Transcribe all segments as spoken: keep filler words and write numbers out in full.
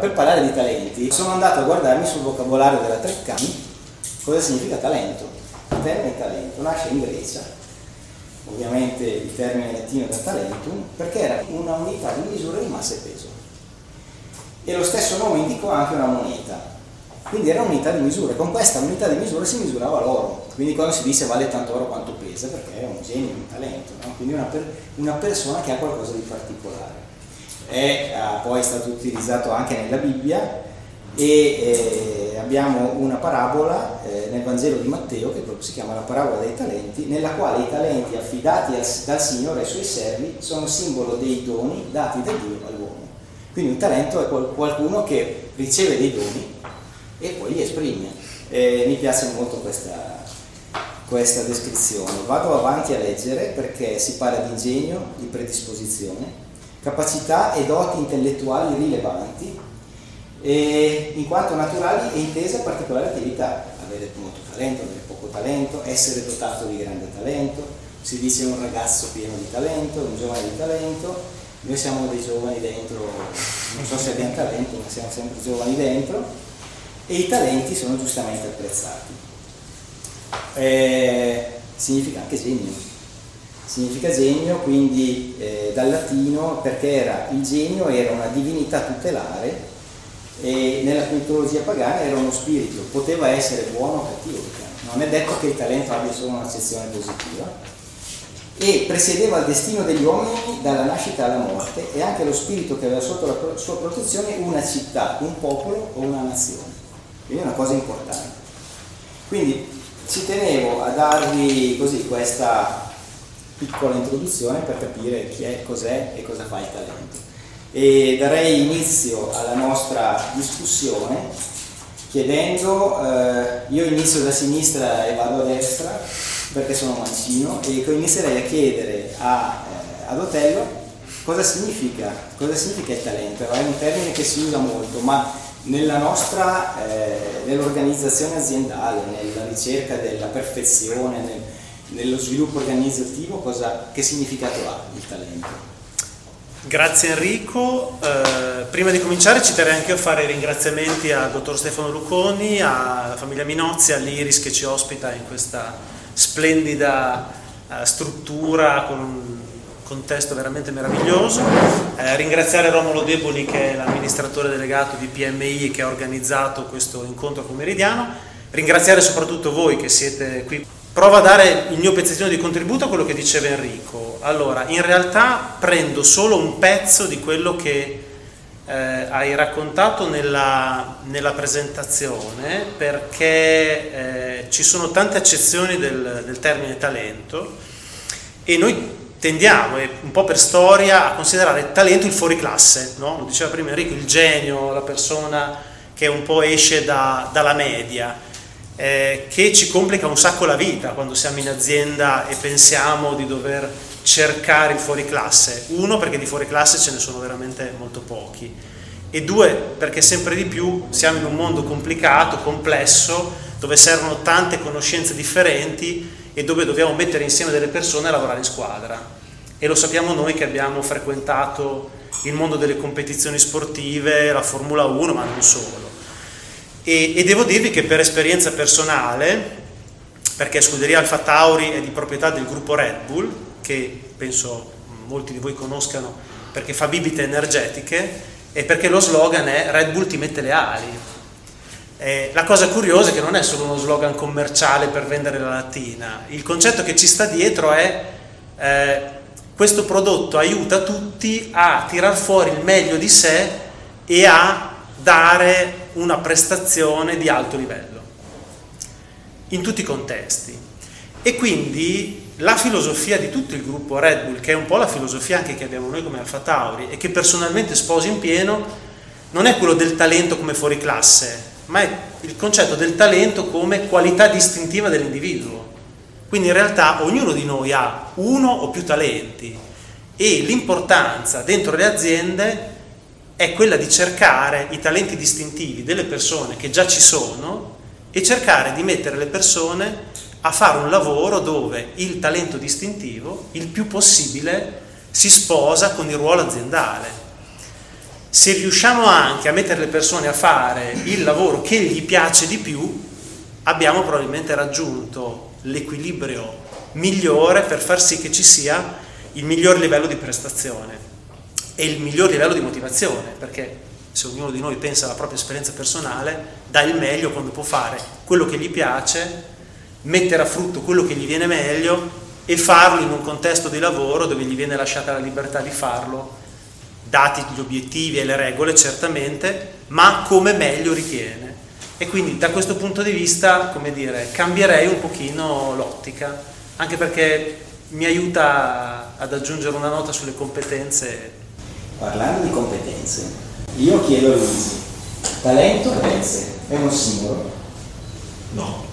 Per parlare di talenti sono andato a guardarmi sul vocabolario della Treccani cosa significa talento. Il termine talento nasce in Grecia, ovviamente il termine latino da talentum, perché era una unità di misura di massa e peso. E lo stesso nome indicò anche una moneta. Quindi era unità di misura, e con questa unità di misura si misurava l'oro. Quindi quando si dice vale tanto oro quanto pesa, perché è un genio, un talento, no? Quindi una, per, una persona che ha qualcosa di particolare. È ah, poi è stato utilizzato anche nella Bibbia e eh, abbiamo una parabola eh, nel Vangelo di Matteo, che proprio si chiama la parabola dei talenti, nella quale i talenti affidati al, dal Signore ai suoi servi sono simbolo dei doni dati da Dio all'uomo. Quindi un talento è qual- qualcuno che riceve dei doni e poi li esprime. Eh, mi piace molto questa, questa descrizione. Vado avanti a leggere perché si parla di ingegno, di predisposizione, capacità e doti intellettuali rilevanti, e in quanto naturali e intesa particolare attività, avere molto talento, avere poco talento, essere dotato di grande talento, si dice un ragazzo pieno di talento, un giovane di talento. Noi siamo dei giovani dentro, non so se abbiamo talento, ma siamo sempre giovani dentro. E i talenti sono giustamente apprezzati. Eh, significa anche genio, significa genio, quindi eh, dal latino, perché era, il genio era una divinità tutelare e nella mitologia pagana era uno spirito, poteva essere buono o cattivo, non è detto che il talento abbia solo un'accezione positiva, e presiedeva il destino degli uomini dalla nascita alla morte, e anche lo spirito che aveva sotto la pro- sua protezione una città, un popolo o una nazione. Quindi è una cosa importante. Quindi ci tenevo a darvi così questa piccola introduzione per capire chi è, cos'è e cosa fa il talento. E darei inizio alla nostra discussione chiedendo, eh, io inizio da sinistra e vado a destra perché sono mancino, e inizierei a chiedere a, eh, ad Otello cosa significa, cosa significa il talento. È un termine che si usa molto, ma nella nostra, eh, nell'organizzazione aziendale, nella ricerca della perfezione, nel, nello sviluppo organizzativo, cosa, che significato ha il talento? Grazie Enrico, eh, prima di cominciare ci terrei anche a fare ringraziamenti al dottor Stefano Luconi, alla famiglia Minozzi, all'Iris che ci ospita in questa splendida eh, struttura con un contesto veramente meraviglioso, eh, ringraziare Romolo Deboli che è l'amministratore delegato di P M I e che ha organizzato questo incontro pomeridiano, ringraziare soprattutto voi che siete qui. Provo a dare il mio pezzettino di contributo a quello che diceva Enrico. Allora, in realtà prendo solo un pezzo di quello che eh, hai raccontato nella, nella presentazione, perché eh, ci sono tante accezioni del, del termine talento e noi tendiamo, un po' per storia, a considerare talento il fuoriclasse, no? Lo diceva prima Enrico, il genio, la persona che un po' esce da, dalla media, eh, che ci complica un sacco la vita quando siamo in azienda e pensiamo di dover cercare il fuoriclasse. Uno, perché di fuoriclasse ce ne sono veramente molto pochi, e due, perché sempre di più siamo in un mondo complicato, complesso, dove servono tante conoscenze differenti e dove dobbiamo mettere insieme delle persone e lavorare in squadra. E lo sappiamo noi che abbiamo frequentato il mondo delle competizioni sportive, la Formula uno, ma non solo. E, e devo dirvi che per esperienza personale, perché Scuderia AlphaTauri è di proprietà del gruppo Red Bull, che penso molti di voi conoscano perché fa bibite energetiche e perché lo slogan è Red Bull ti mette le ali. Eh, la cosa curiosa è che non è solo uno slogan commerciale per vendere la lattina, il concetto che ci sta dietro è eh, questo prodotto aiuta tutti a tirar fuori il meglio di sé e a dare una prestazione di alto livello, in tutti i contesti. E quindi la filosofia di tutto il gruppo Red Bull, che è un po' la filosofia anche che abbiamo noi come AlphaTauri e che personalmente sposo in pieno, non è quello del talento come fuoriclasse, ma è il concetto del talento come qualità distintiva dell'individuo. Quindi in realtà ognuno di noi ha uno o più talenti e l'importanza dentro le aziende è quella di cercare i talenti distintivi delle persone che già ci sono e cercare di mettere le persone a fare un lavoro dove il talento distintivo il più possibile si sposa con il ruolo aziendale. se riusciamo anche a mettere le persone a fare il lavoro che gli piace di più, abbiamo probabilmente raggiunto l'equilibrio migliore per far sì che ci sia il miglior livello di prestazione e il miglior livello di motivazione, perché se ognuno di noi pensa alla propria esperienza personale, dà il meglio quando può fare quello che gli piace, mettere a frutto quello che gli viene meglio e farlo in un contesto di lavoro dove gli viene lasciata la libertà di farlo, dati gli obiettivi e le regole certamente, ma come meglio ritiene. E quindi da questo punto di vista, come dire, cambierei un pochino l'ottica, anche perché mi aiuta ad aggiungere una nota sulle competenze. Parlando di competenze, io chiedo a Luigi, talento pensi è uno simbolo? No.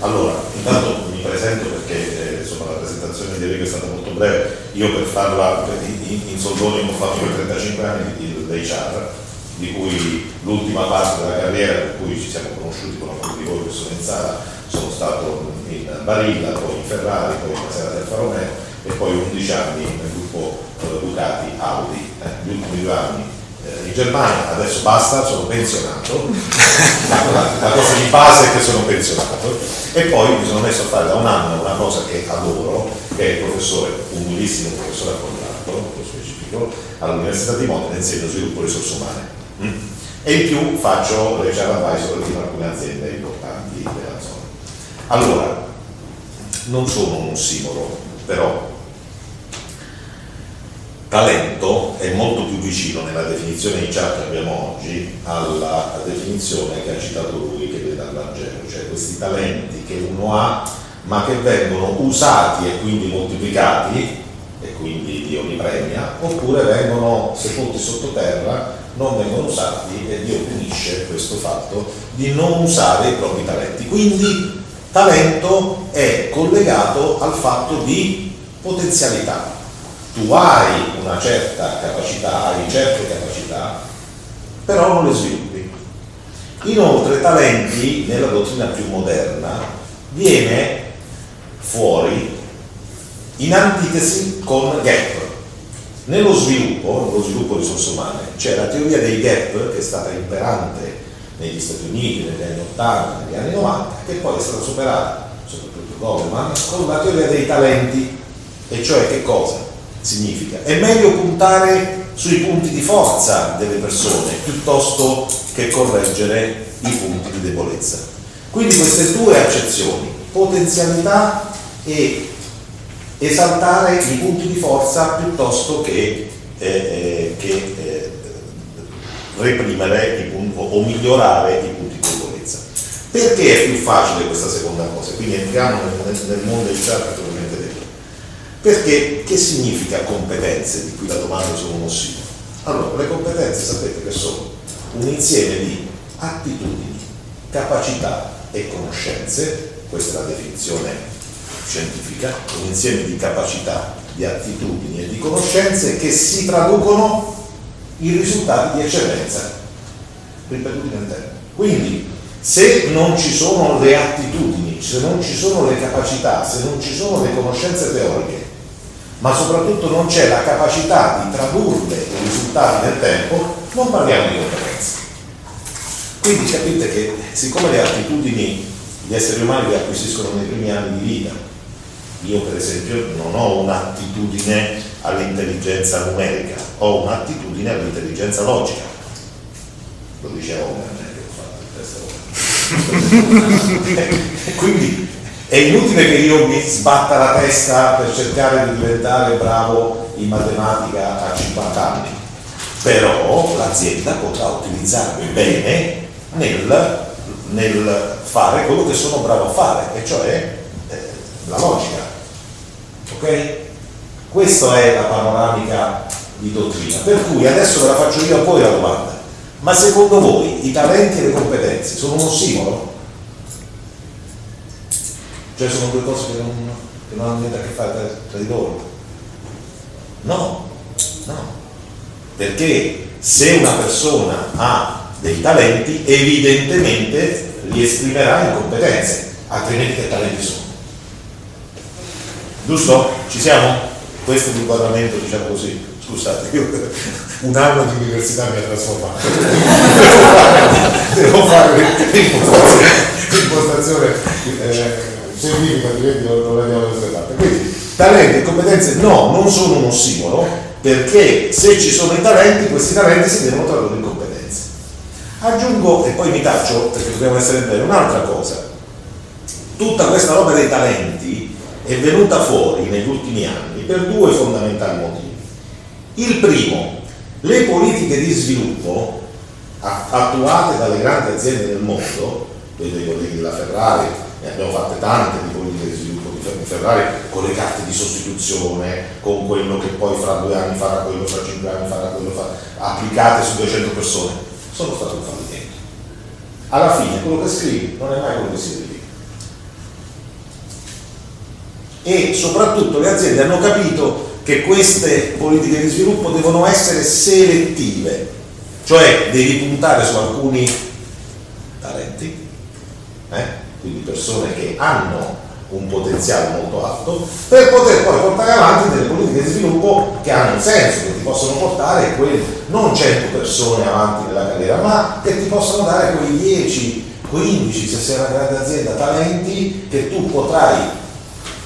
Allora, intanto mi presento perché eh, insomma, la presentazione di Enrico è stata molto breve. Io per farla in, in soldoni ho fatto per trentacinque anni di H R, di cui l'ultima parte della carriera per cui ci siamo conosciuti con alcuni di voi che sono in sala, sono stato in Barilla, poi in Ferrari, poi in Casera del Faromeo e poi undici anni nel gruppo eh, Ducati, Audi, eh, gli ultimi due anni in Germania. Adesso basta, sono pensionato, la cosa di base è che sono pensionato, e poi mi sono messo a fare da un anno una cosa che adoro, che è il professore, un umilissimo professore a contratto, specifico, all'Università di Modena, insegno sviluppo risorse umane, e in più faccio le H R advisor in alcune aziende importanti della zona. Allora, non sono un simbolo, però talento è molto più vicino nella definizione di chat che abbiamo oggi alla definizione che ha citato lui, che viene dal Vangelo, cioè questi talenti che uno ha ma che vengono usati e quindi moltiplicati e quindi Dio li premia, oppure vengono sepolti sottoterra, non vengono usati e Dio punisce questo fatto di non usare i propri talenti. Quindi talento è collegato al fatto di potenzialità. Tu hai una certa capacità, hai certe capacità, però non le sviluppi. Inoltre talenti, nella dottrina più moderna, viene fuori in antitesi con gap. Nello sviluppo, nello sviluppo di risorse umane, c'è la teoria dei gap che è stata imperante negli Stati Uniti negli anni ottanta, negli anni novanta, che poi è stata superata, soprattutto Goldman, con la teoria dei talenti, e cioè che cosa? Significa è meglio puntare sui punti di forza delle persone piuttosto che correggere i punti di debolezza. Quindi queste due accezioni, potenzialità e esaltare i punti di forza piuttosto che, eh, che eh, reprimere i punti, o migliorare i punti di debolezza. Perché è più facile questa seconda cosa? Quindi entriamo nel, nel mondo del certo. Perché che significa competenze? Di cui la domanda sono uno simbolo. Allora, le competenze sapete che sono un insieme di attitudini, capacità e conoscenze, questa è la definizione scientifica, un insieme di capacità, di attitudini e di conoscenze che si traducono in risultati di eccellenza, ripetuti nel tempo. Quindi, se non ci sono le attitudini, se non ci sono le capacità, se non ci sono le conoscenze teoriche, ma soprattutto non c'è la capacità di tradurle i risultati nel tempo, non parliamo di competenze. Quindi capite che siccome le attitudini gli esseri umani le acquisiscono nei primi anni di vita, io per esempio non ho un'attitudine all'intelligenza numerica, ho un'attitudine all'intelligenza logica, lo diceva Homer. Quindi è inutile che io mi sbatta la testa per cercare di diventare bravo in matematica a cinquanta anni, però l'azienda potrà utilizzarmi bene nel, nel fare quello che sono bravo a fare, e cioè eh, la logica. Ok? Questa è la panoramica di dottrina, per cui adesso ve la faccio io a voi la domanda. Ma secondo voi i talenti e le competenze sono uno simbolo? Cioè sono due cose che non, che non hanno niente a che fare tra di loro? No, no. Perché se una persona ha dei talenti, evidentemente li esprimerà in competenze, altrimenti che talenti sono? Giusto? Ci siamo? Questo è l'inquadramento, diciamo così. Scusate, io un anno di università mi ha trasformato. Devo fare l'impostazione scientifica, eh, non l'abbiamo osservata. Quindi talenti e competenze no, non sono uno stimolo, perché se ci sono i talenti, questi talenti si devono tradurre in competenze. Aggiungo, e poi mi taccio perché dobbiamo essere bene, un'altra cosa. Tutta questa roba dei talenti è venuta fuori negli ultimi anni per due fondamentali motivi. Il primo, le politiche di sviluppo attuate dalle grandi aziende del mondo, vedo i colleghi della Ferrari, ne abbiamo fatte tante di politiche di sviluppo di Ferrari, con le carte di sostituzione, con quello che poi fra due anni farà quello, fra cinque anni farà quello, farà, applicate su duecento persone, sono state un fallimento. Alla fine quello che scrivi non è mai quello che si deve dire. E soprattutto le aziende hanno capito che queste politiche di sviluppo devono essere selettive, cioè devi puntare su alcuni talenti, eh? Quindi persone che hanno un potenziale molto alto, per poter poi portare avanti delle politiche di sviluppo che hanno un senso, che ti possono portare quelle, non cento persone avanti nella carriera, ma che ti possono dare quei dieci, quindici, se sei una grande azienda, talenti che tu potrai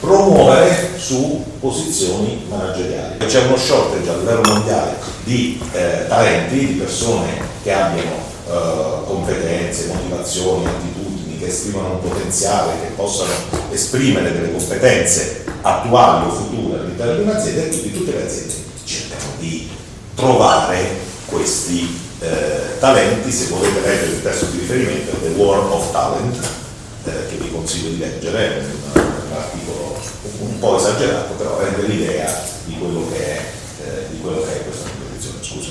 promuovere su posizioni manageriali. C'è uno shortage a livello mondiale di eh, talenti, di persone che abbiano eh, competenze, motivazioni, attitudini, che esprimano un potenziale, che possano esprimere delle competenze attuali o future all'interno di un'azienda, e quindi tutte le aziende cercano di trovare questi eh, talenti. Se volete leggere il testo di riferimento, The War of Talent, eh, che vi consiglio di leggere, un articolo un po' esagerato, però rende l'idea di quello che è, eh, di quello che è questa competizione. Scusa.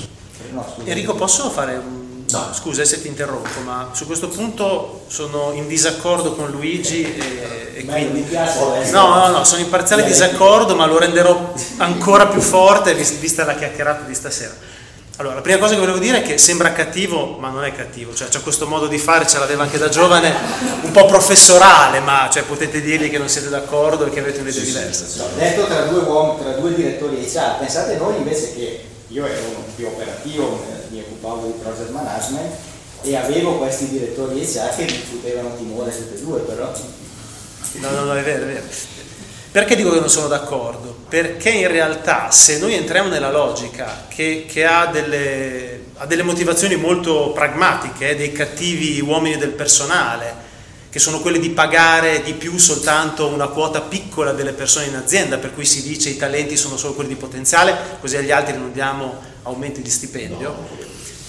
No, scusa. Enrico, posso fare un... no. Scusa se ti interrompo, ma su questo punto sono in disaccordo con Luigi, eh, e, e quindi... mi piace, no, no, no, sono in parziale disaccordo, ma lo renderò ancora più forte vista la chiacchierata di stasera. Allora, la prima cosa che volevo dire è che sembra cattivo, ma non è cattivo, cioè c'è questo modo di fare, ce l'aveva anche da giovane, un po' professorale, ma cioè, potete dirgli che non siete d'accordo e che avete un'idea sì, diversa. Sì, sì. No, detto tra due uomini, tra due direttori H R, pensate voi invece che io ero uno più operativo, mi occupavo di project management e avevo questi direttori H R che discutevano timore tutti e due, però... No, no, no, è vero, è vero. Perché dico che non sono d'accordo? Perché in realtà se noi entriamo nella logica che, che ha, delle, ha delle motivazioni molto pragmatiche, eh, dei cattivi uomini del personale, che sono quelle di pagare di più soltanto una quota piccola delle persone in azienda, per cui si dice i talenti sono solo quelli di potenziale, così agli altri non diamo aumenti di stipendio. No.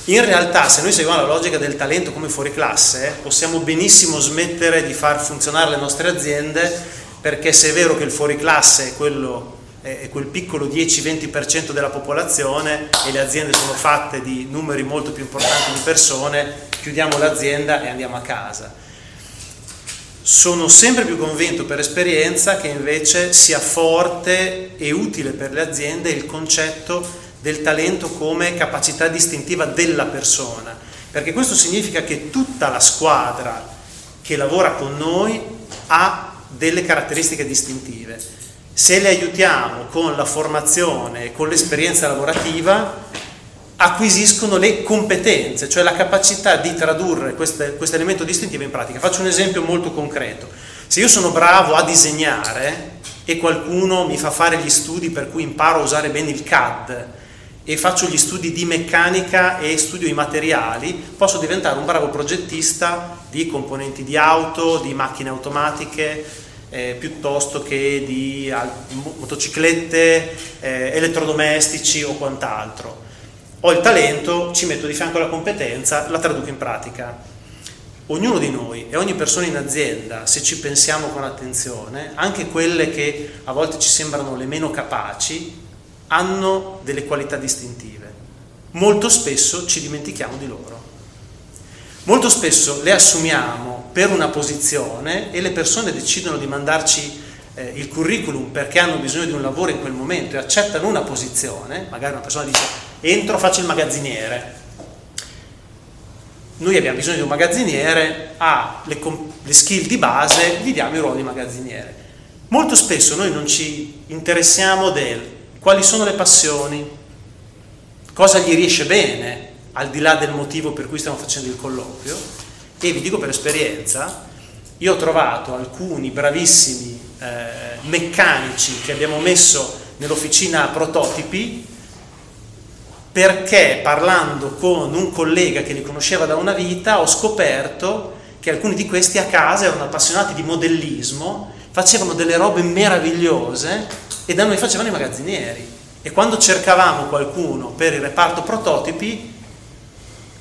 In realtà, se noi seguiamo la logica del talento come fuori classe, possiamo benissimo smettere di far funzionare le nostre aziende, perché se è vero che il fuoriclasse è, quello, è quel piccolo dieci-venti per cento della popolazione e le aziende sono fatte di numeri molto più importanti di persone, chiudiamo l'azienda e andiamo a casa. Sono sempre più convinto per esperienza che invece sia forte e utile per le aziende il concetto del talento come capacità distintiva della persona, perché questo significa che tutta la squadra che lavora con noi ha delle caratteristiche distintive. Se le aiutiamo con la formazione, con l'esperienza lavorativa, acquisiscono le competenze, cioè la capacità di tradurre questo elemento distintivo in pratica. Faccio un esempio molto concreto. Se io sono bravo a disegnare e qualcuno mi fa fare gli studi per cui imparo a usare bene il C A D e faccio gli studi di meccanica e studio i materiali, posso diventare un bravo progettista di componenti di auto, di macchine automatiche, Eh, piuttosto che di motociclette, eh, elettrodomestici o quant'altro. Ho il talento, ci metto di fianco la competenza, la traduco in pratica. Ognuno di noi e ogni persona in azienda, se ci pensiamo con attenzione, anche quelle che a volte ci sembrano le meno capaci, hanno delle qualità distintive. Molto spesso ci dimentichiamo di loro. Molto spesso le assumiamo per una posizione e le persone decidono di mandarci eh, il curriculum perché hanno bisogno di un lavoro in quel momento e accettano una posizione. Magari una persona dice entro, faccio il magazziniere, noi abbiamo bisogno di un magazziniere, ha le, le skill di base, gli diamo il ruolo di magazziniere. Molto spesso noi non ci interessiamo del quali sono le passioni, cosa gli riesce bene, al di là del motivo per cui stiamo facendo il colloquio. E vi dico per esperienza, io ho trovato alcuni bravissimi eh, meccanici che abbiamo messo nell'officina prototipi, perché parlando con un collega che li conosceva da una vita ho scoperto che alcuni di questi a casa erano appassionati di modellismo, facevano delle robe meravigliose e da noi facevano i magazzinieri. E quando cercavamo qualcuno per il reparto prototipi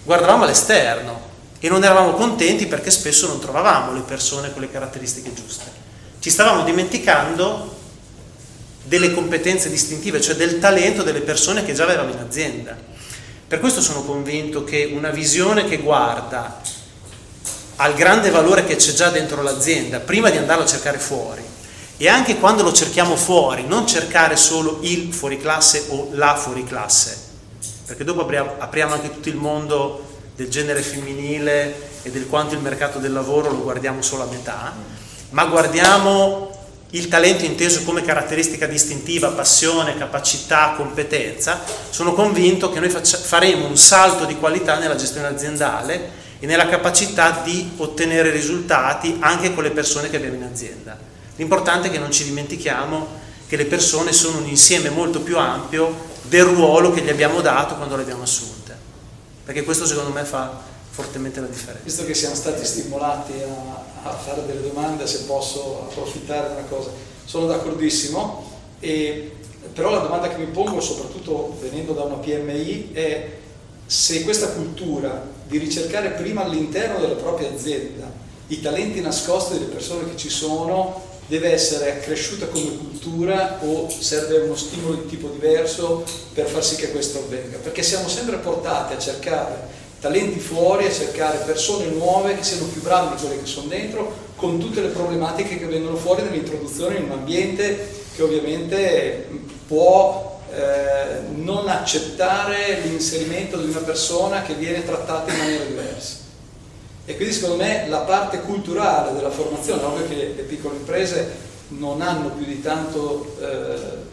guardavamo all'esterno e non eravamo contenti perché spesso non trovavamo le persone con le caratteristiche giuste. Ci stavamo dimenticando delle competenze distintive, cioè del talento delle persone che già avevano in azienda. Per questo sono convinto che una visione che guarda al grande valore che c'è già dentro l'azienda, prima di andarlo a cercare fuori, e anche quando lo cerchiamo fuori, non cercare solo il fuoriclasse o la fuoriclasse, perché dopo apriamo, apriamo anche tutto il mondo del genere femminile e del quanto il mercato del lavoro lo guardiamo solo a metà, ma guardiamo il talento inteso come caratteristica distintiva, passione, capacità, competenza. Sono convinto che noi faccia, faremo un salto di qualità nella gestione aziendale e nella capacità di ottenere risultati anche con le persone che abbiamo in azienda. L'importante è che non ci dimentichiamo che le persone sono un insieme molto più ampio del ruolo che gli abbiamo dato quando le abbiamo assunte, perché questo secondo me fa fortemente la differenza. Visto che siamo stati stimolati a, a fare delle domande, se posso approfittare di una cosa, sono d'accordissimo, e, però la domanda che mi pongo, soprattutto venendo da una P M I, è se questa cultura di ricercare prima all'interno della propria azienda i talenti nascosti delle persone che ci sono deve essere accresciuta come cultura o serve uno stimolo di tipo diverso per far sì che questo avvenga, perché siamo sempre portati a cercare talenti fuori, a cercare persone nuove che siano più bravi di quelle che sono dentro, con tutte le problematiche che vengono fuori dall'introduzione in un ambiente che ovviamente può eh, non accettare l'inserimento di una persona che viene trattata in maniera diversa. E quindi secondo me la parte culturale della formazione, ovvio che le piccole imprese non hanno più di tanto eh,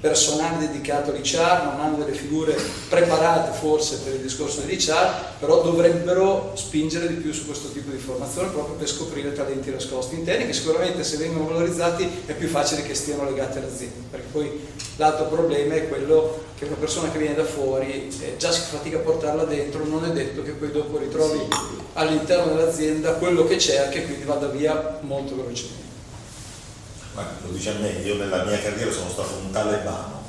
personale dedicato all'H R, non hanno delle figure preparate forse per il discorso dell'H R, però dovrebbero spingere di più su questo tipo di formazione proprio per scoprire talenti nascosti interni che sicuramente, se vengono valorizzati, è più facile che stiano legati all'azienda, perché poi l'altro problema è quello che una persona che viene da fuori eh, già si fatica a portarla dentro, non è detto che poi dopo ritrovi all'interno dell'azienda quello che cerca e quindi vada via molto velocemente. Ma lo dice a me, io nella mia carriera sono stato un talebano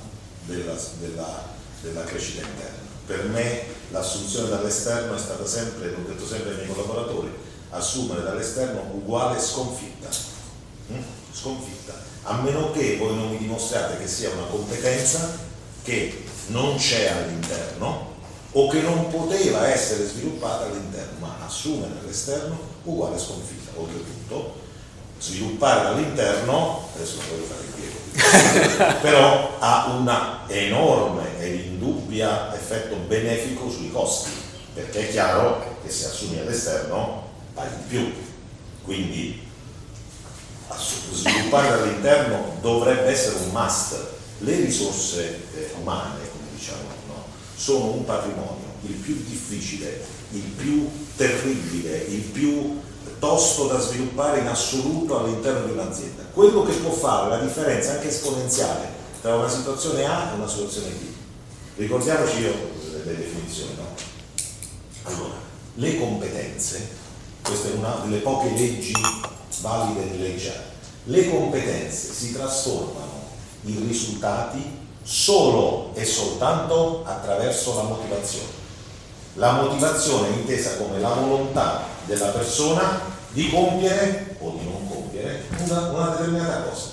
della, della, della crescita interna. Per me l'assunzione dall'esterno è stata sempre, l'ho detto sempre ai miei collaboratori, assumere dall'esterno uguale sconfitta, mm? sconfitta, a meno che voi non mi dimostrate che sia una competenza che non c'è all'interno o che non poteva essere sviluppata all'interno, ma assumere dall'esterno uguale sconfitta. Oltretutto, sviluppare dall'interno, adesso non voglio fare il piego, però ha un enorme ed indubbia effetto benefico sui costi, perché è chiaro che se assumi all'esterno paghi di più, quindi sviluppare dall'interno dovrebbe essere un must. Le risorse umane, come diciamo, no? sono un patrimonio, il più difficile, il più terribile, il più tosto da sviluppare in assoluto all'interno di un'azienda. Quello che può fare la differenza anche esponenziale tra una situazione A e una situazione B. Ricordiamoci io le definizioni, no? Allora, le competenze, questa è una delle poche leggi valide di legge, le competenze si trasformano in risultati solo e soltanto attraverso la motivazione. La motivazione è intesa come la volontà della persona di compiere o di non compiere una, una determinata cosa.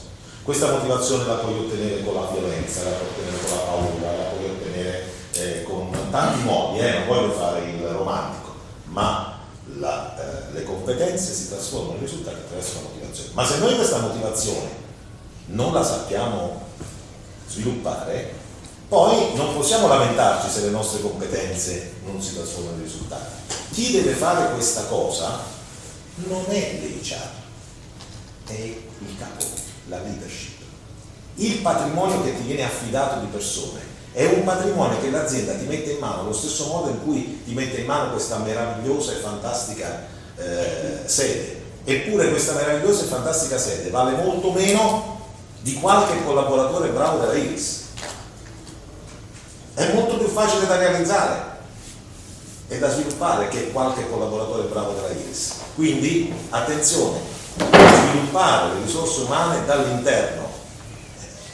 Questa motivazione la puoi ottenere con la violenza, la puoi ottenere con la paura, la puoi ottenere eh, con tanti modi, eh, non voglio fare il romantico, ma la, eh, le competenze si trasformano in risultati attraverso la motivazione. Ma se noi questa motivazione non la sappiamo sviluppare, poi non possiamo lamentarci se le nostre competenze non si trasformano in risultati. Chi deve fare questa cosa non è l'H R, è il capo, la leadership. Il patrimonio che ti viene affidato di persone È un patrimonio che l'azienda ti mette in mano, allo stesso modo in cui ti mette in mano questa meravigliosa e fantastica eh, sede. Eppure questa meravigliosa e fantastica sede vale molto meno di qualche collaboratore bravo della Iris. È molto più facile da realizzare e da sviluppare che qualche collaboratore bravo della Iris. Quindi, attenzione, sviluppare le risorse umane dall'interno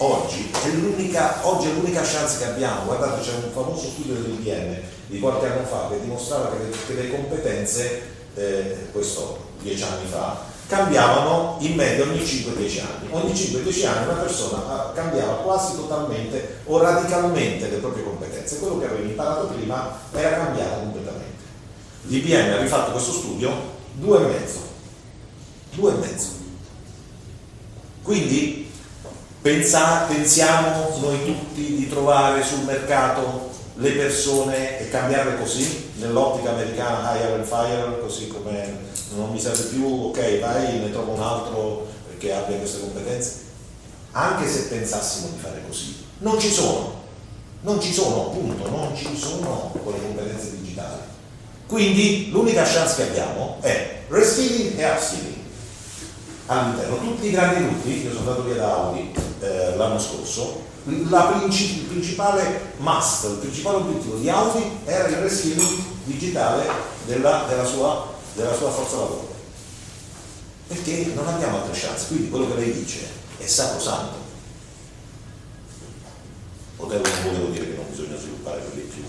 oggi è l'unica, oggi è l'unica chance che abbiamo. Guardate, c'è un famoso studio dell'I B M di qualche anno fa che dimostrava che le, che le competenze, eh, questo dieci anni fa, cambiavano in media ogni cinque dieci anni. Ogni cinque dieci anni una persona cambiava quasi totalmente o radicalmente le proprie competenze. Quello che avevi imparato prima era cambiato completamente. L'I B M ha rifatto questo studio due e mezzo. Due e mezzo. Quindi, Pensa, pensiamo noi tutti di trovare sul mercato le persone e cambiarle così, nell'ottica americana hire and fire, così come non mi serve più, ok vai, ne trovo un altro che abbia queste competenze. Anche se pensassimo di fare così, non ci sono, non ci sono appunto, non ci sono quelle competenze digitali. Quindi l'unica chance che abbiamo è reskilling e upskilling. All'interno, tutti i grandi gruppi, io sono andato via da Audi eh, l'anno scorso, la princip- il principale must, il principale obiettivo di Audi era il reskilling digitale della, della, sua, della sua forza lavoro, perché non abbiamo altre chance. Quindi quello che lei dice è sacrosanto. Potevo, non volevo dire che non bisogna sviluppare quelli più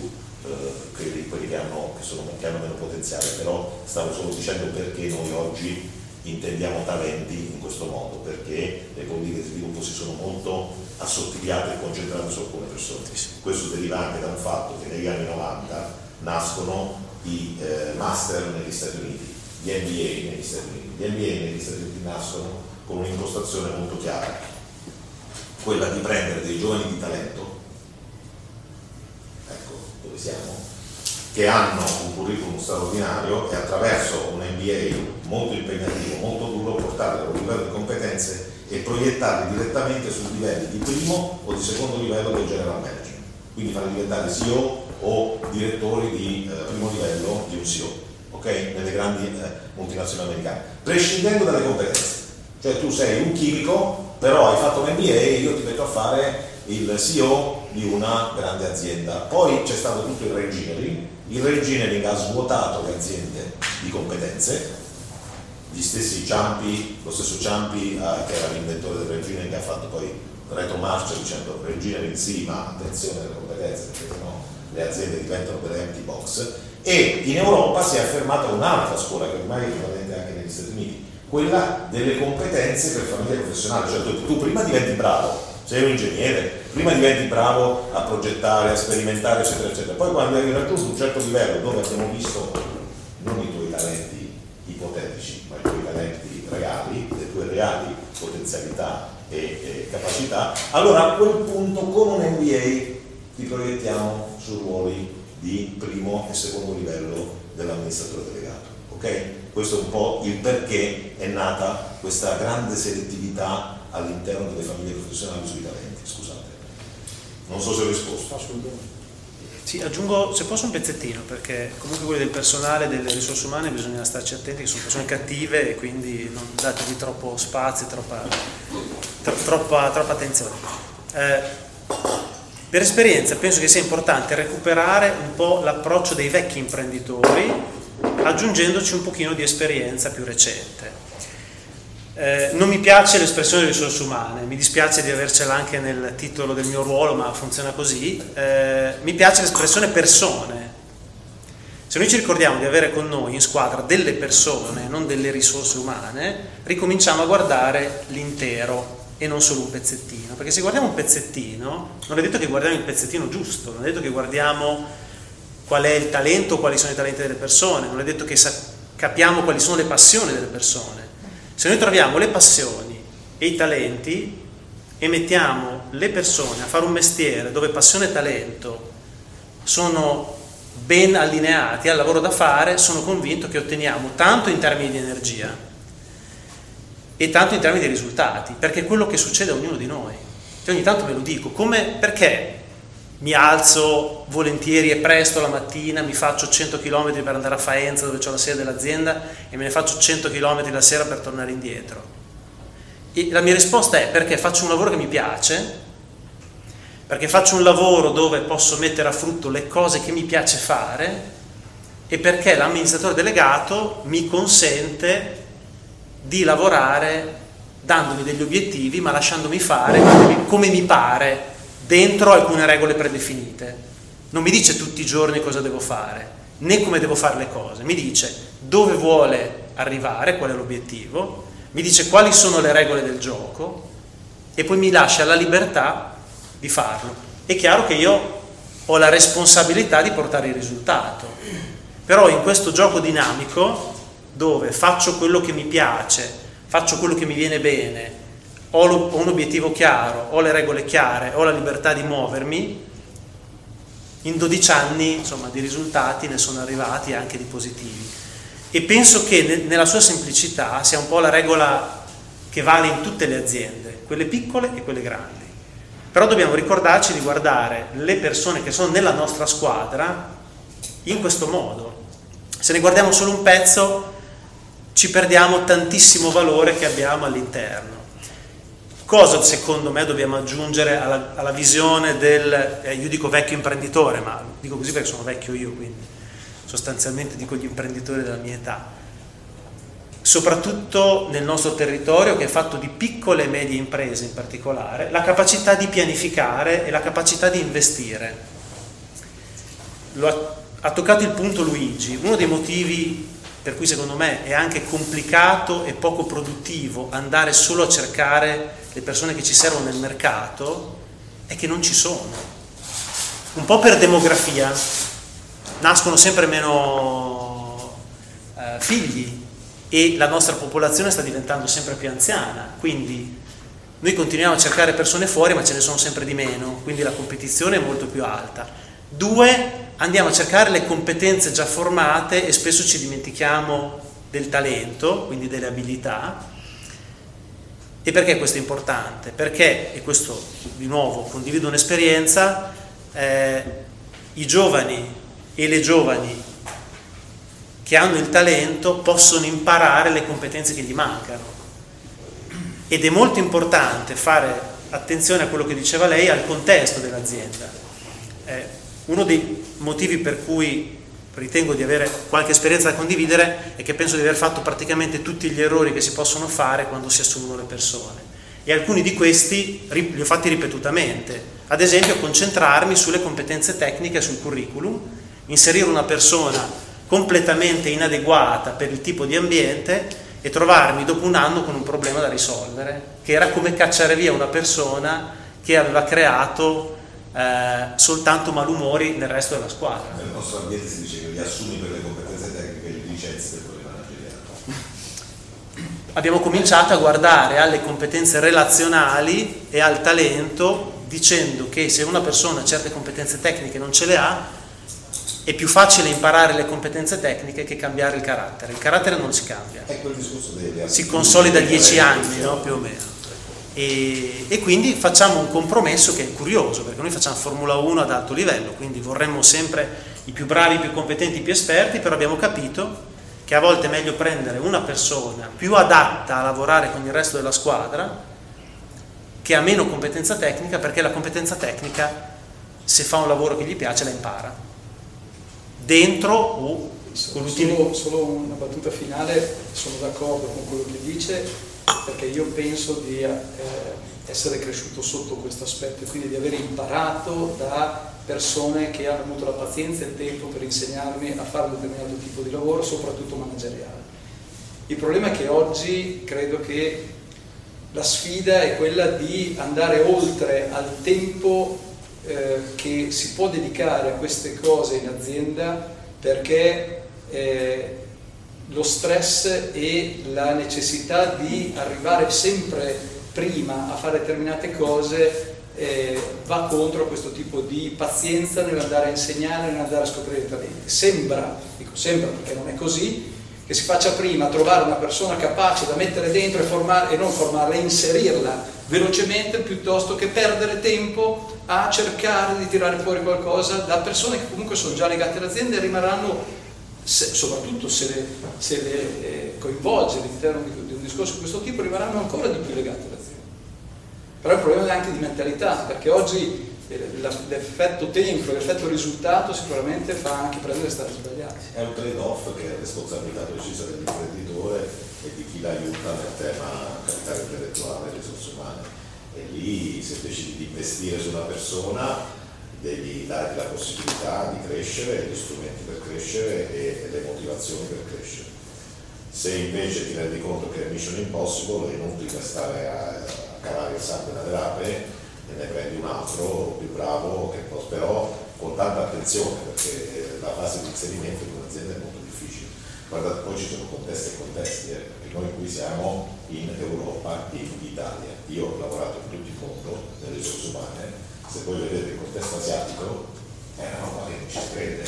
eh, quelli, quelli che, hanno, che, sono, che hanno meno potenziale, però stavo solo dicendo perché noi oggi intendiamo talenti in questo modo, perché le politiche di sviluppo si sono molto assottigliate e concentrate su alcune persone. Questo deriva anche da un fatto che negli anni novanta nascono i eh, master negli Stati Uniti, gli M B A negli Stati Uniti. Gli M B A negli Stati Uniti nascono con un'impostazione molto chiara, quella di prendere dei giovani di talento, ecco dove siamo, che hanno un curriculum straordinario e attraverso un M B A molto impegnativo, molto duro, portarli a un livello di competenze e proiettarli direttamente sul livello di primo o di secondo livello del general manager, quindi farli diventare C E O o direttori di eh, primo livello di un C E O, ok? Nelle grandi eh, multinazionali americane, prescindendo dalle competenze, cioè tu sei un chimico però hai fatto un M B A e io ti metto a fare il C E O di una grande azienda. Poi c'è stato tutto il reengineering, il reengineering ha svuotato le aziende di competenze. Gli stessi Ciampi, lo stesso Ciampi eh, che era l'inventore del reengineering, che ha fatto poi retromarcia dicendo reengineering sì, ma attenzione alle competenze, perché sennò le aziende diventano delle empty box. E in Europa si è affermata un'altra scuola che ormai è presente anche negli Stati Uniti, quella delle competenze per famiglie professionali, cioè tu, tu prima diventi bravo, sei un ingegnere, prima diventi bravo a progettare, a sperimentare, eccetera, eccetera. Poi quando hai raggiunto un certo livello dove abbiamo visto non i tuoi talenti ipotetici, ma i tuoi talenti reali, le tue reali potenzialità e, e capacità, allora a quel punto con un M B A ti proiettiamo su ruoli di primo e secondo livello dell'amministratore delegato, ok? Questo è un po' il perché è nata questa grande selettività all'interno delle famiglie professionali sui talenti, scusate. Non so se ho risposto. Assolutamente. Sì, aggiungo se posso un pezzettino, perché comunque quelli del personale, delle risorse umane, bisogna starci attenti, che sono persone cattive e quindi non dategli troppo spazio, troppa, tro, troppa, troppa attenzione. Eh, per esperienza penso che sia importante recuperare un po' l'approccio dei vecchi imprenditori, aggiungendoci un pochino di esperienza più recente. Eh, non mi piace l'espressione risorse umane, mi dispiace di avercela anche nel titolo del mio ruolo, ma funziona così. Eh, mi piace l'espressione persone. Se noi ci ricordiamo di avere con noi in squadra delle persone, non delle risorse umane, ricominciamo a guardare l'intero e non solo un pezzettino, perché se guardiamo un pezzettino, non è detto che guardiamo il pezzettino giusto, non è detto che guardiamo qual è il talento, quali sono i talenti delle persone, non è detto che sa- capiamo quali sono le passioni delle persone. Se noi troviamo le passioni e i talenti e mettiamo le persone a fare un mestiere dove passione e talento sono ben allineati al lavoro da fare, sono convinto che otteniamo tanto in termini di energia e tanto in termini di risultati, perché è quello che succede a ognuno di noi. Cioè ogni tanto ve lo dico, come, perché mi alzo volentieri e presto la mattina, mi faccio cento chilometri per andare a Faenza dove c'è la sede dell'azienda e me ne faccio cento chilometri la sera per tornare indietro. E la mia risposta è: perché faccio un lavoro che mi piace, perché faccio un lavoro dove posso mettere a frutto le cose che mi piace fare e perché l'amministratore delegato mi consente di lavorare dandomi degli obiettivi ma lasciandomi fare come mi pare, dentro alcune regole predefinite. Non mi dice tutti i giorni cosa devo fare, né come devo fare le cose, mi dice dove vuole arrivare, qual è l'obiettivo, mi dice quali sono le regole del gioco e poi mi lascia la libertà di farlo. È chiaro che io ho la responsabilità di portare il risultato, però in questo gioco dinamico dove faccio quello che mi piace, faccio quello che mi viene bene, ho un obiettivo chiaro, ho le regole chiare, ho la libertà di muovermi, in dodici anni insomma di risultati ne sono arrivati, anche di positivi, e penso che nella sua semplicità sia un po' la regola che vale in tutte le aziende, quelle piccole e quelle grandi, però dobbiamo ricordarci di guardare le persone che sono nella nostra squadra in questo modo. Se ne guardiamo solo un pezzo ci perdiamo tantissimo valore che abbiamo all'interno. Cosa secondo me dobbiamo aggiungere alla, alla visione del, eh, io dico vecchio imprenditore, ma dico così perché sono vecchio io, quindi sostanzialmente dico gli imprenditori della mia età, soprattutto nel nostro territorio che è fatto di piccole e medie imprese in particolare, la capacità di pianificare e la capacità di investire. Lo ha, ha toccato il punto Luigi, uno dei motivi per cui secondo me è anche complicato e poco produttivo andare solo a cercare le persone che ci servono nel mercato è che non ci sono. Un po' per demografia, nascono sempre meno eh, figli e la nostra popolazione sta diventando sempre più anziana, quindi noi continuiamo a cercare persone fuori ma ce ne sono sempre di meno, quindi la competizione è molto più alta. Due, andiamo a cercare le competenze già formate e spesso ci dimentichiamo del talento, quindi delle abilità. E perché questo è importante? Perché, e questo di nuovo condivido un'esperienza, eh, i giovani e le giovani che hanno il talento possono imparare le competenze che gli mancano. Ed è molto importante fare attenzione a quello che diceva lei, al contesto dell'azienda. Eh, Uno dei motivi per cui ritengo di avere qualche esperienza da condividere è che penso di aver fatto praticamente tutti gli errori che si possono fare quando si assumono le persone, e alcuni di questi li ho fatti ripetutamente. Ad esempio, concentrarmi sulle competenze tecniche sul curriculum, inserire una persona completamente inadeguata per il tipo di ambiente e trovarmi dopo un anno con un problema da risolvere, che era come cacciare via una persona che aveva creato Eh, soltanto malumori nel resto della squadra. Nel nostro ambiente si dice che li assumi per le competenze tecniche e li licenzi per quelli manageriali. Abbiamo cominciato a guardare alle competenze relazionali e al talento, dicendo che se una persona certe competenze tecniche non ce le ha, è più facile imparare le competenze tecniche che cambiare il carattere. Il carattere non si cambia, è quel discorso degli si consolida dieci anni, no? Più o meno. E, e quindi facciamo un compromesso che è curioso, perché noi facciamo Formula uno ad alto livello, quindi vorremmo sempre i più bravi, i più competenti, i più esperti, però abbiamo capito che a volte è meglio prendere una persona più adatta a lavorare con il resto della squadra che ha meno competenza tecnica, perché la competenza tecnica, se fa un lavoro che gli piace, la impara dentro o con l'utilizzo. Solo una battuta finale, sono d'accordo con quello che dice, perché io penso di eh, essere cresciuto sotto questo aspetto e quindi di aver imparato da persone che hanno avuto la pazienza e il tempo per insegnarmi a fare un determinato tipo di lavoro, soprattutto manageriale. Il problema è che oggi credo che la sfida è quella di andare oltre al tempo eh, che si può dedicare a queste cose in azienda, perché eh, lo stress e la necessità di arrivare sempre prima a fare determinate cose eh, va contro questo tipo di pazienza nell'andare a insegnare, nell'andare a scoprire i talenti. Sembra, dico sembra perché non è così, che si faccia prima a trovare una persona capace da mettere dentro e formare, e non formarla, inserirla velocemente piuttosto che perdere tempo a cercare di tirare fuori qualcosa da persone che comunque sono già legate all'azienda e rimarranno, se, soprattutto se le, se le eh, coinvolge all'interno di, di un discorso di questo tipo, rimarranno ancora di più legate all'azienda. Però il problema è anche di mentalità, perché oggi l'effetto tempo, l'effetto risultato sicuramente fa anche prendere strade sbagliate. È un trade-off che è responsabilità precisa dell'imprenditore e di chi l'aiuta nel tema capitale intellettuale e risorse umane. E lì, se decidi di investire su una persona, devi dargli la possibilità di crescere, gli strumenti per crescere e le motivazioni per crescere. Se invece ti rendi conto che è mission impossible, è inutile stare a cavare il sangue da drape, ne prendi un altro più bravo, che però con tanta attenzione, perché la fase di inserimento di un'azienda è molto difficile. Guardate, poi ci sono contesti e contesti, eh, perché noi qui siamo in Europa e in Italia. Io ho lavorato in tutto il mondo nelle risorse umane, se voi vedete il contesto asiatico è una roba che non ci crede.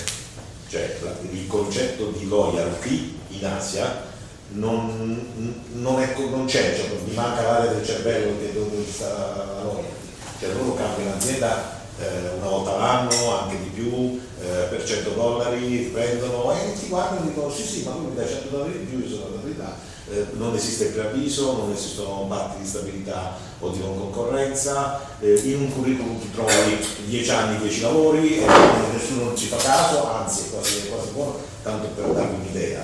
Cioè il concetto di loyalty in Asia non, non, è, non c'è, cioè, mi manca l'area del cervello che dove sta la loyalty. Cioè loro cambiano l'azienda eh, una volta all'anno, anche di più, eh, per cento dollari prendono e ti guardano e dicono sì sì, ma lui mi dai cento dollari in più, io sono andato là. Eh, non esiste il preavviso, non esistono patti di stabilità o di non concorrenza, eh, in un curriculum ti trovi dieci anni, dieci lavori e nessuno non ci fa caso, anzi è quasi, quasi buono. Tanto per darvi un'idea,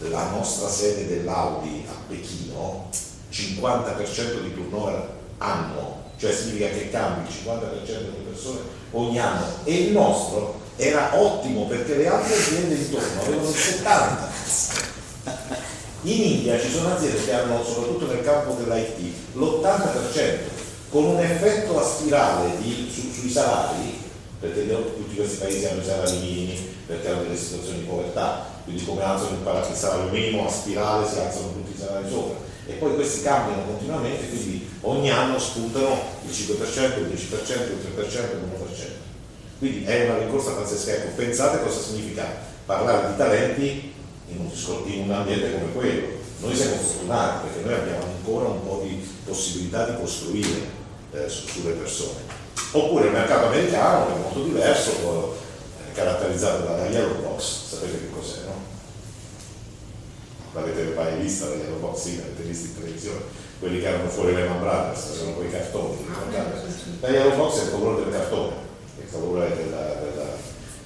la nostra sede dell'Audi a Pechino, cinquanta per cento di turnover annuo, cioè significa che cambi il cinquanta per cento di persone ogni anno, e il nostro era ottimo perché le altre aziende intorno avevano il settanta per cento. In India ci sono aziende che hanno, soprattutto nel campo dell'I T, l'ottanta per cento, con un effetto a spirale di, su, sui salari, perché tutti questi paesi hanno i salari minimi perché hanno delle situazioni di povertà, quindi come alzano il salario minimo a spirale si alzano tutti i salari sopra. E poi questi cambiano continuamente, quindi ogni anno spuntano il cinque per cento, il dieci per cento, il tre per cento, l'uno per cento. Quindi è una rincorsa pazzesca. Ecco, pensate cosa significa parlare di talenti in un, in un ambiente come quello. Noi siamo fortunati perché noi abbiamo ancora un po' di possibilità di costruire eh, su, sulle persone. Oppure il mercato americano è molto diverso, eh, caratterizzato dalla Yellow Box, sapete che cos'è, no? L'avete mai vista, l'avete un po', sì, l'avete vista in televisione, quelli che erano fuori Lehman Brothers, erano quei cartoni, la Yellow Box è il colore del cartone, è il colore della, della...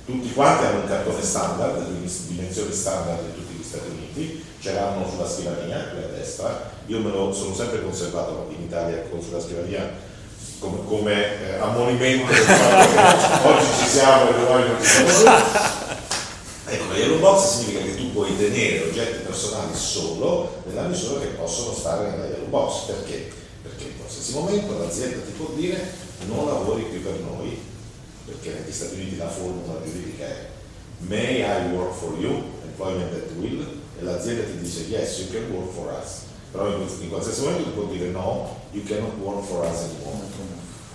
tutti quanti hanno un cartone standard, di dimensioni standard di tutti gli Stati Uniti, ce l'hanno sulla scrivania, qui a destra, io me lo sono sempre conservato in Italia sulla scrivania come, come eh, ammonimento del fatto che oggi ci siamo e domani non ci siamo. Ecco, la Yellow Box significa che tu puoi tenere oggetti personali solo nella misura che possono stare nella Yellow Box. Perché? Perché in qualsiasi momento l'azienda ti può dire non lavori più per noi, perché negli Stati Uniti la formula giuridica è may I work for you, employment at will, e l'azienda ti dice yes, you can work for us, però in qualsiasi momento ti può dire no, you cannot work for us anymore,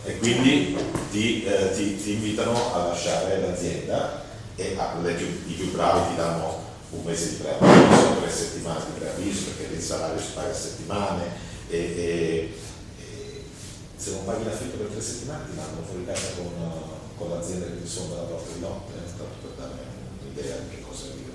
e quindi ti, eh, ti, ti invitano a lasciare l'azienda. E ah, più, i più bravi ti danno un mese di preavviso, tre settimane di preavviso, perché il salario si paga a settimane, e, e, e se non paghi l'affitto per tre settimane ti vanno fuori casa con, con l'azienda che ti sono dalla porta di notte, tanto per dare un'idea di che cosa vive.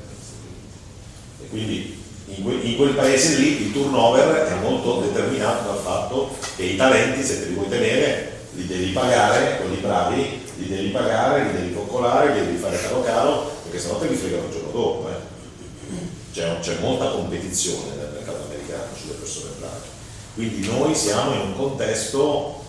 E quindi in quel, in quel paese lì il turnover è molto determinato dal fatto che i talenti, se te li vuoi tenere, li devi pagare, quelli bravi li devi pagare, li devi coccolare, li devi fare caro caro, perché sennò te li fregano il giorno dopo. Eh. C'è, c'è molta competizione nel mercato americano sulle persone brave. Quindi noi siamo in un contesto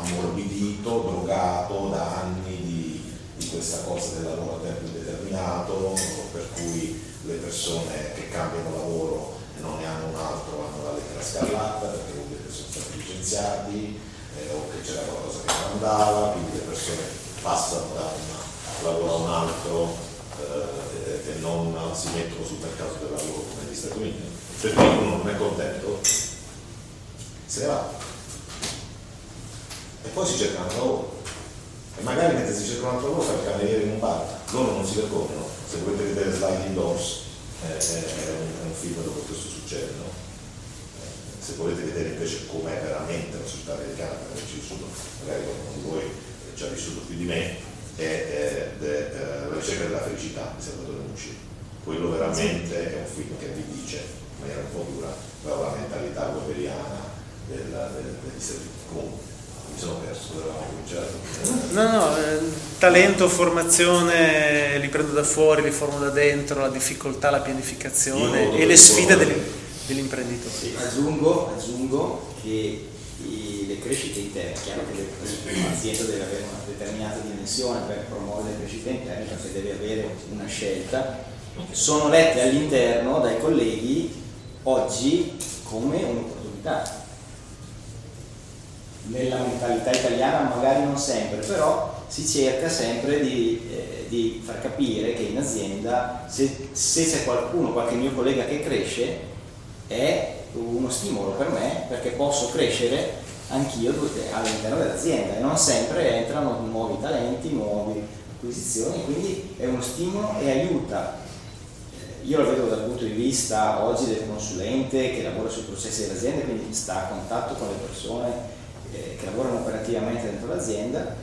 ammorbidito, drogato da anni di, di questa cosa del lavoro a tempo indeterminato, per cui le persone che cambiano lavoro e non ne hanno un altro hanno la lettera scarlatta, perché vuol dire che sono stati licenziati, Eh, o che c'era qualcosa che non andava, quindi le persone passano da un lavoro a un altro eh, e non si mettono sul mercato del lavoro come negli Stati Uniti. Se qualcuno non è contento, se ne va. E poi si cerca un altro lavoro. E magari mentre si cerca un altro lavoro, perché cameriere in un bar, loro non si vergognano. Se volete vedere Sliding Doors, eh, è, un, è un film dove questo succede, no? Se volete vedere invece com'è veramente la società americana, perché ci sono, magari qualcuno di voi ci ha vissuto più di me, è, è, è, è La ricerca della felicità di Salvatore Mucci. Quello veramente è un film che vi dice in maniera un po' dura, però la mentalità weberiana degli servizi comuni. Mi sono perso, dovevamo cominciare. No, no, eh, talento, formazione, li prendo da fuori, li formo da dentro, la difficoltà, la pianificazione e le sfide degli, dell'imprenditore. Sì, aggiungo, aggiungo che i, le crescite interne, chiaro che l'azienda deve avere una determinata dimensione per promuovere le crescite interne, cioè deve avere una scelta, sono lette all'interno dai colleghi oggi come un'opportunità. Nella mentalità italiana magari non sempre, però si cerca sempre di, eh, di far capire che in azienda se, se c'è qualcuno, qualche mio collega che cresce, è uno stimolo per me perché posso crescere anch'io all'interno dell'azienda e non sempre entrano nuovi talenti, nuove acquisizioni, quindi è uno stimolo e aiuta. Io lo vedo dal punto di vista oggi del consulente che lavora sui processi dell'azienda, quindi sta a contatto con le persone che lavorano operativamente dentro l'azienda,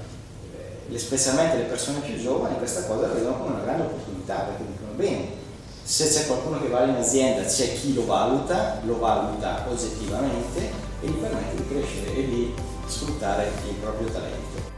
specialmente le persone più giovani questa cosa la vedono come una grande opportunità perché dicono bene, se c'è qualcuno che vale in azienda c'è chi lo valuta, lo valuta oggettivamente e gli permette di crescere e di sfruttare il proprio talento.